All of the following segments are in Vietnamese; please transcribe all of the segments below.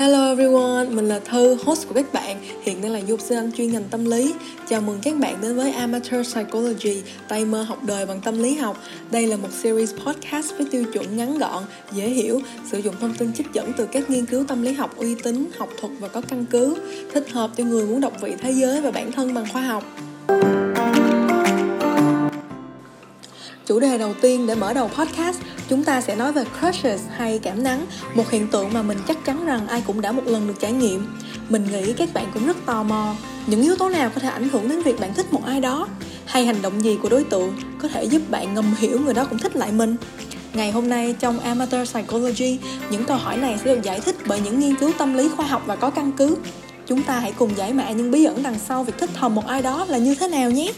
Hello everyone, mình là Thư, host của các bạn. Hiện đang là du học sinh Anh chuyên ngành tâm lý. Chào mừng các bạn đến với Amateur Psychology, tay mơ học đời bằng tâm lý học. Đây là một series podcast với tiêu chuẩn ngắn gọn, dễ hiểu, sử dụng thông tin trích dẫn từ các nghiên cứu tâm lý học uy tín, học thuật và có căn cứ, thích hợp cho người muốn đọc vị thế giới và bản thân bằng khoa học. Chủ đề đầu tiên để mở đầu podcast, chúng ta sẽ nói về crushes hay cảm nắng, một hiện tượng mà mình chắc chắn rằng ai cũng đã một lần được trải nghiệm. Mình nghĩ các bạn cũng rất tò mò, những yếu tố nào có thể ảnh hưởng đến việc bạn thích một ai đó, hay hành động gì của đối tượng có thể giúp bạn ngầm hiểu người đó cũng thích lại mình. Ngày hôm nay trong Amateur Psychology, những câu hỏi này sẽ được giải thích bởi những nghiên cứu tâm lý khoa học và có căn cứ. Chúng ta hãy cùng giải mã những bí ẩn đằng sau việc thích thầm một ai đó là như thế nào nhé.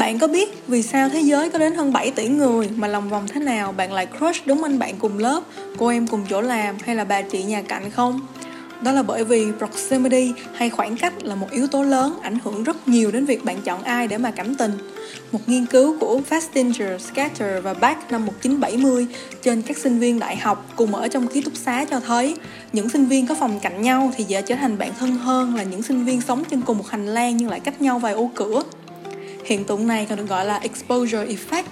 Bạn có biết vì sao thế giới có đến hơn 7 tỷ người mà lòng vòng thế nào bạn lại crush đúng anh bạn cùng lớp, cô em cùng chỗ làm hay là bà chị nhà cạnh không? Đó là bởi vì proximity hay khoảng cách là một yếu tố lớn ảnh hưởng rất nhiều đến việc bạn chọn ai để mà cảm tình. Một nghiên cứu của Festinger, Schacter và Back năm 1970 trên các sinh viên đại học cùng ở trong ký túc xá cho thấy những sinh viên có phòng cạnh nhau thì dễ trở thành bạn thân hơn là những sinh viên sống trên cùng một hành lang nhưng lại cách nhau vài ô cửa. Hiện tượng này còn được gọi là exposure effect.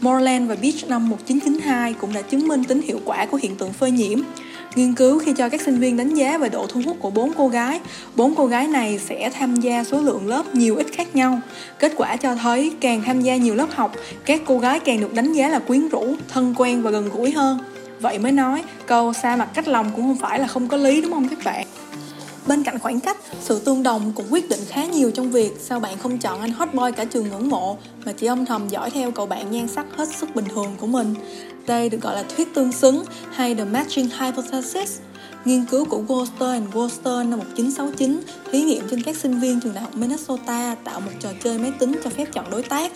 Moreland và Beach năm 1992 cũng đã chứng minh tính hiệu quả của hiện tượng phơi nhiễm. Nghiên cứu khi cho các sinh viên đánh giá về độ thu hút của 4 cô gái này sẽ tham gia số lượng lớp nhiều ít khác nhau. Kết quả cho thấy càng tham gia nhiều lớp học, các cô gái càng được đánh giá là quyến rũ, thân quen và gần gũi hơn. Vậy mới nói, câu xa mặt cách lòng cũng không phải là không có lý đúng không các bạn? Bên cạnh khoảng cách, sự tương đồng cũng quyết định khá nhiều trong việc sao bạn không chọn anh hot boy cả trường ngưỡng mộ mà chỉ âm thầm dõi theo cậu bạn nhan sắc hết sức bình thường của mình. Đây được gọi là thuyết tương xứng hay The Matching Hypothesis. Nghiên cứu của Walster và Walster năm 1969 thí nghiệm trên các sinh viên trường đại học Minnesota tạo một trò chơi máy tính cho phép chọn đối tác.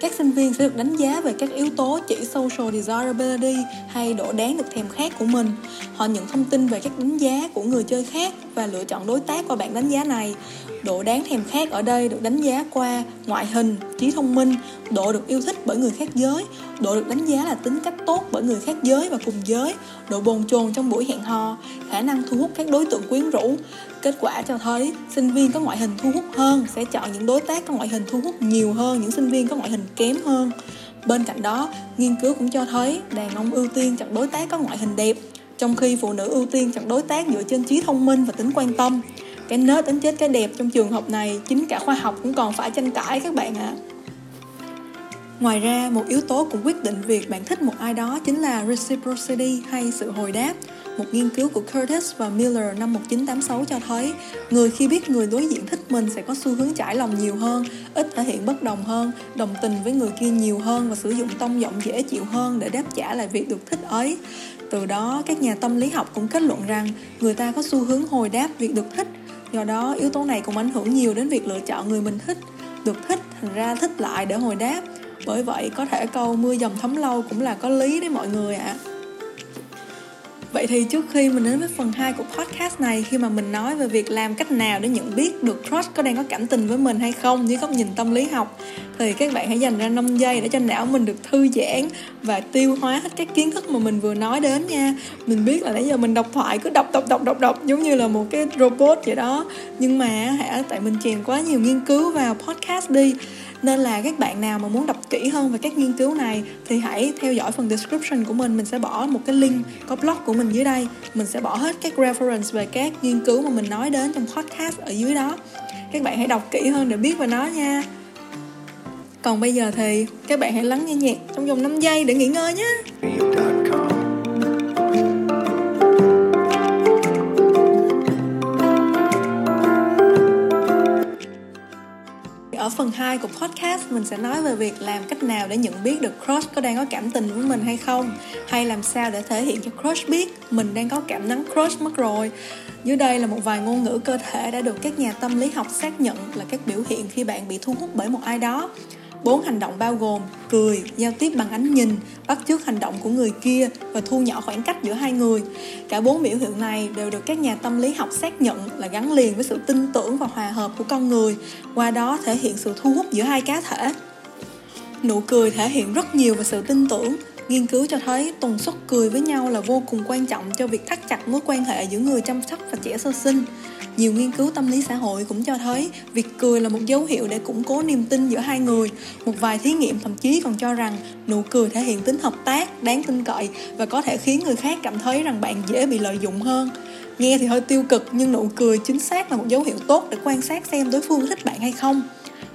Các sinh viên sẽ được đánh giá về các yếu tố chỉ social desirability hay độ đáng được thèm khát của mình. Họ nhận thông tin về các đánh giá của người chơi khác và lựa chọn đối tác qua bảng đánh giá này. Độ đáng thèm khát ở đây được đánh giá qua ngoại hình, trí thông minh, độ được yêu thích bởi người khác giới, độ được đánh giá là tính cách tốt bởi người khác giới và cùng giới, độ bồn chồn trong buổi hẹn hò, khả năng thu hút các đối tượng quyến rũ. Kết quả cho thấy sinh viên có ngoại hình thu hút hơn sẽ chọn những đối tác có ngoại hình thu hút nhiều hơn những sinh viên có ngoại hình kém hơn. Bên cạnh đó, nghiên cứu cũng cho thấy đàn ông ưu tiên chọn đối tác có ngoại hình đẹp, trong khi phụ nữ ưu tiên chọn đối tác dựa trên trí thông minh và tính quan tâm. Cái nết đến chết cái đẹp trong trường hợp này, chính cả khoa học cũng còn phải tranh cãi các bạn ạ. Ngoài ra, một yếu tố cũng quyết định việc bạn thích một ai đó chính là reciprocity hay sự hồi đáp. Một nghiên cứu của Curtis và Miller năm 1986 cho thấy người khi biết người đối diện thích mình sẽ có xu hướng trải lòng nhiều hơn, ít thể hiện bất đồng hơn, đồng tình với người kia nhiều hơn và sử dụng tông giọng dễ chịu hơn để đáp trả lại việc được thích ấy. Từ đó, các nhà tâm lý học cũng kết luận rằng người ta có xu hướng hồi đáp việc được thích. Do đó, yếu tố này cũng ảnh hưởng nhiều đến việc lựa chọn người mình thích. Được thích, thành ra thích lại để hồi đáp. Bởi vậy, có thể câu mưa dầm thấm lâu cũng là có lý đấy mọi người ạ. Vậy thì trước khi mình đến với phần 2 của podcast này, khi mà mình nói về việc làm cách nào để nhận biết được crush có đang có cảm tình với mình hay không dưới góc nhìn tâm lý học, thì các bạn hãy dành ra 5 giây để cho não mình được thư giãn và tiêu hóa hết các kiến thức mà mình vừa nói đến nha. Mình biết là nãy giờ mình đọc thoại cứ đọc giống như là một cái robot vậy đó. Nhưng mà tại mình chèn quá nhiều nghiên cứu vào podcast đi. Nên là các bạn nào mà muốn đọc kỹ hơn về các nghiên cứu này thì hãy theo dõi phần description của mình sẽ bỏ một cái link có blog của mình dưới đây. Mình sẽ bỏ hết các reference về các nghiên cứu mà mình nói đến trong podcast ở dưới đó. Các bạn hãy đọc kỹ hơn để biết về nó nha. Còn bây giờ thì các bạn hãy lắng nghe nhạc trong vòng 5 giây để nghỉ ngơi nhé. Ở phần 2 của podcast, mình sẽ nói về việc làm cách nào để nhận biết được crush có đang có cảm tình với mình hay không, hay làm sao để thể hiện cho crush biết mình đang có cảm nắng crush mất rồi. Dưới đây là một vài ngôn ngữ cơ thể đã được các nhà tâm lý học xác nhận là các biểu hiện khi bạn bị thu hút bởi một ai đó. 4 hành động bao gồm cười, giao tiếp bằng ánh nhìn, bắt chước hành động của người kia và thu nhỏ khoảng cách giữa hai người. Cả 4 biểu hiện này đều được các nhà tâm lý học xác nhận là gắn liền với sự tin tưởng và hòa hợp của con người, qua đó thể hiện sự thu hút giữa hai cá thể. Nụ cười thể hiện rất nhiều về sự tin tưởng, Nghiên cứu cho thấy tần suất cười với nhau là vô cùng quan trọng cho việc thắt chặt mối quan hệ giữa người chăm sóc và trẻ sơ sinh. Nhiều nghiên cứu tâm lý xã hội cũng cho thấy việc cười là một dấu hiệu để củng cố niềm tin giữa hai người. Một vài thí nghiệm thậm chí còn cho rằng nụ cười thể hiện tính hợp tác, đáng tin cậy và có thể khiến người khác cảm thấy rằng bạn dễ bị lợi dụng hơn. Nghe thì hơi tiêu cực nhưng nụ cười chính xác là một dấu hiệu tốt để quan sát xem đối phương thích bạn hay không.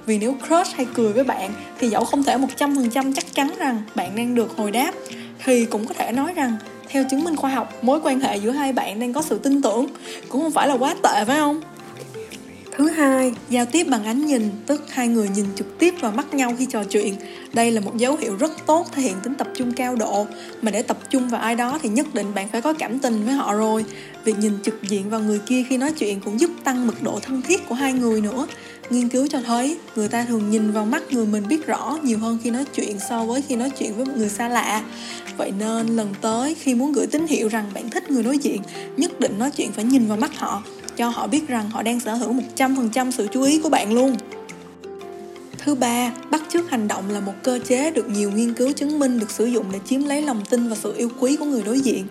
Vì nếu crush hay cười với bạn thì dẫu không thể 100% chắc chắn rằng bạn đang được hồi đáp, thì cũng có thể nói rằng theo chứng minh khoa học, mối quan hệ giữa hai bạn đang có sự tin tưởng, cũng không phải là quá tệ phải không? Thứ hai, giao tiếp bằng ánh nhìn, tức hai người nhìn trực tiếp vào mắt nhau khi trò chuyện. Đây là một dấu hiệu rất tốt thể hiện tính tập trung cao độ, mà để tập trung vào ai đó thì nhất định bạn phải có cảm tình với họ rồi. Việc nhìn trực diện vào người kia khi nói chuyện cũng giúp tăng mật độ thân thiết của hai người nữa. Nghiên cứu cho thấy người ta thường nhìn vào mắt người mình biết rõ nhiều hơn khi nói chuyện so với khi nói chuyện với một người xa lạ. Vậy nên lần tới khi muốn gửi tín hiệu rằng bạn thích người đối diện, nhất định nói chuyện phải nhìn vào mắt họ, cho họ biết rằng họ đang sở hữu 100% sự chú ý của bạn luôn. Thứ ba, bắt chước hành động là một cơ chế được nhiều nghiên cứu chứng minh được sử dụng để chiếm lấy lòng tin và sự yêu quý của người đối diện.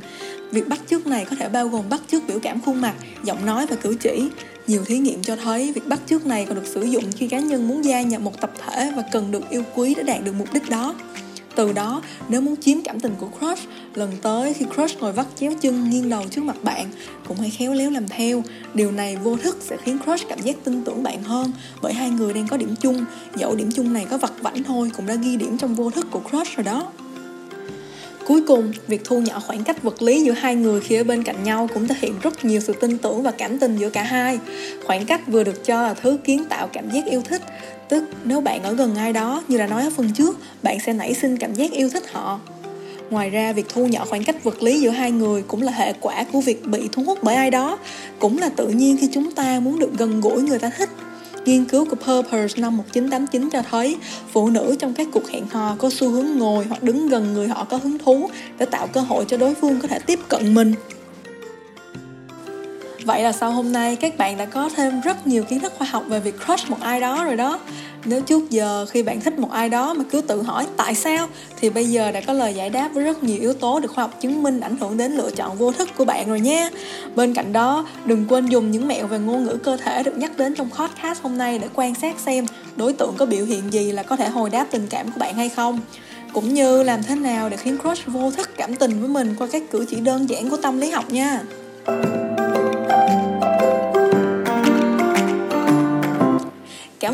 Việc bắt chước này có thể bao gồm bắt chước biểu cảm khuôn mặt, giọng nói và cử chỉ. Nhiều thí nghiệm cho thấy việc bắt chước này còn được sử dụng khi cá nhân muốn gia nhập một tập thể và cần được yêu quý để đạt được mục đích đó. Từ đó, nếu muốn chiếm cảm tình của crush, lần tới khi crush ngồi vắt chéo chân nghiêng đầu trước mặt bạn, cũng hãy khéo léo làm theo. Điều này vô thức sẽ khiến crush cảm giác tin tưởng bạn hơn, bởi hai người đang có điểm chung, dẫu điểm chung này có vặt vãnh thôi cũng đã ghi điểm trong vô thức của crush rồi đó. Cuối cùng, việc thu nhỏ khoảng cách vật lý giữa hai người khi ở bên cạnh nhau cũng thể hiện rất nhiều sự tin tưởng và cảm tình giữa cả hai. Khoảng cách vừa được cho là thứ kiến tạo cảm giác yêu thích, tức nếu bạn ở gần ai đó, như đã nói ở phần trước, bạn sẽ nảy sinh cảm giác yêu thích họ. Ngoài ra, việc thu nhỏ khoảng cách vật lý giữa hai người cũng là hệ quả của việc bị thu hút bởi ai đó, cũng là tự nhiên khi chúng ta muốn được gần gũi người ta thích. Nghiên cứu của Perpers năm 1989 cho thấy phụ nữ trong các cuộc hẹn hò có xu hướng ngồi hoặc đứng gần người họ có hứng thú để tạo cơ hội cho đối phương có thể tiếp cận mình. Vậy là sau hôm nay các bạn đã có thêm rất nhiều kiến thức khoa học về việc crush một ai đó rồi đó. Nếu trước giờ khi bạn thích một ai đó mà cứ tự hỏi tại sao thì bây giờ đã có lời giải đáp với rất nhiều yếu tố được khoa học chứng minh ảnh hưởng đến lựa chọn vô thức của bạn rồi nha. Bên cạnh đó, đừng quên dùng những mẹo về ngôn ngữ cơ thể được nhắc đến trong podcast hôm nay để quan sát xem đối tượng có biểu hiện gì là có thể hồi đáp tình cảm của bạn hay không, cũng như làm thế nào để khiến crush vô thức cảm tình với mình qua các cử chỉ đơn giản của tâm lý học nha. Cảm